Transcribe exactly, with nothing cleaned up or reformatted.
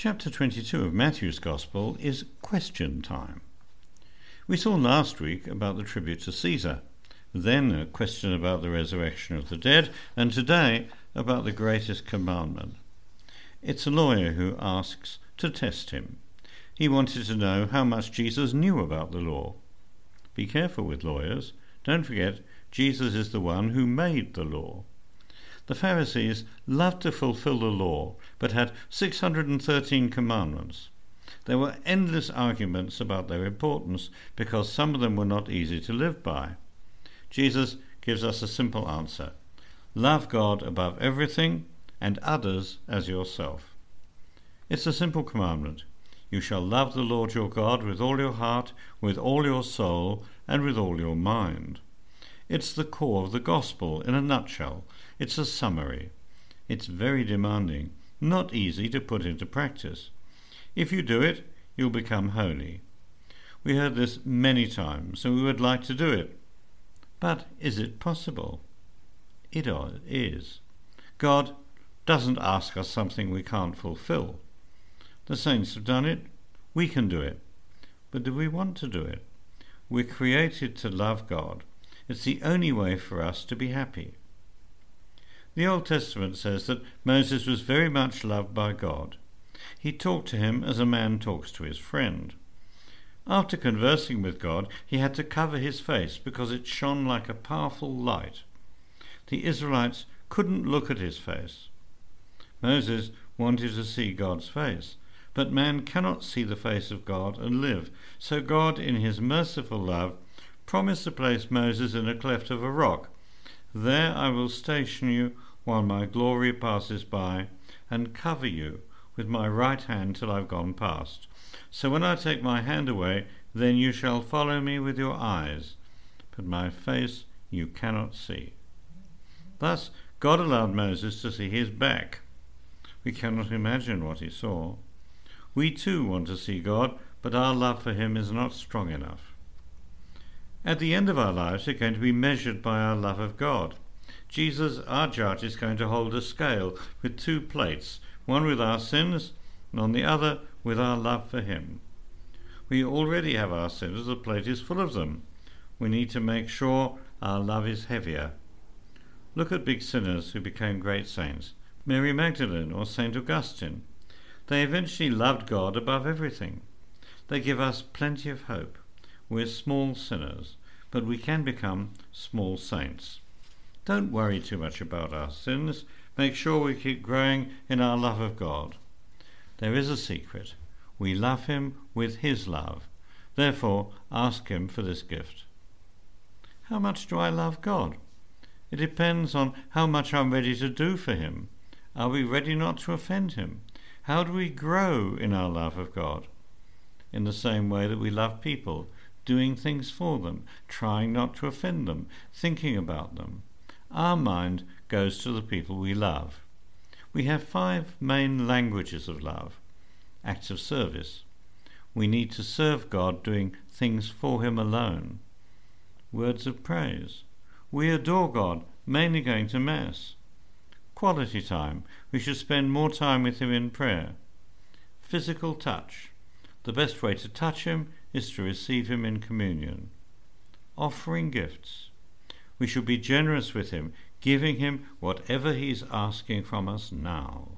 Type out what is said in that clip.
Chapter twenty-two of Matthew's Gospel is question time. We saw last week about the tribute to Caesar, then a question about the resurrection of the dead, and today about the greatest commandment. It's a lawyer who asks to test him. He wanted to know how much Jesus knew about the law. Be careful with lawyers. Don't forget, Jesus is the one who made the law. The Pharisees loved to fulfill the law, but had six hundred thirteen commandments. There were endless arguments about their importance, because some of them were not easy to live by. Jesus gives us a simple answer. Love God above everything, and others as yourself. It's a simple commandment. You shall love the Lord your God with all your heart, with all your soul, and with all your mind. It's the core of the gospel in a nutshell. It's a summary. It's very demanding, not easy to put into practice. If you do it, you'll become holy. We heard this many times, and we would like to do it. But is it possible? It is. God doesn't ask us something we can't fulfill. The saints have done it. We can do it. But do we want to do it? We're created to love God. It's the only way for us to be happy. The Old Testament says that Moses was very much loved by God. He talked to him as a man talks to his friend. After conversing with God, he had to cover his face because it shone like a powerful light. The Israelites couldn't look at his face. Moses wanted to see God's face, but man cannot see the face of God and live. So God, in his merciful love, promised to place Moses in a cleft of a rock. There I will station you while my glory passes by, and cover you with my right hand till I've gone past. So when I take my hand away, then you shall follow me with your eyes, but my face you cannot see. Thus God allowed Moses to see his back. We cannot imagine what he saw. We too want to see God, but our love for him is not strong enough. At the end of our lives, we're going to be measured by our love of God. Jesus, our judge, is going to hold a scale with two plates, one with our sins, and on the other with our love for him. We already have our sins, the plate is full of them. We need to make sure our love is heavier. Look at big sinners who became great saints, Mary Magdalene or Saint Augustine. They eventually loved God above everything. They give us plenty of hope. We're small sinners, but we can become small saints. Don't worry too much about our sins. Make sure we keep growing in our love of God. There is a secret. We love him with his love. Therefore, ask him for this gift. How much do I love God? It depends on how much I'm ready to do for him. Are we ready not to offend him? How do we grow in our love of God? In the same way that we love people, doing things for them, trying not to offend them, thinking about them. Our mind goes to the people we love. We have five main languages of love. Acts of service. We need to serve God doing things for him alone. Words of praise. We adore God, mainly going to Mass. Quality time. We should spend more time with him in prayer. Physical touch. The best way to touch him is to receive him in communion. Offering gifts. We should be generous with him, giving him whatever he's asking from us now.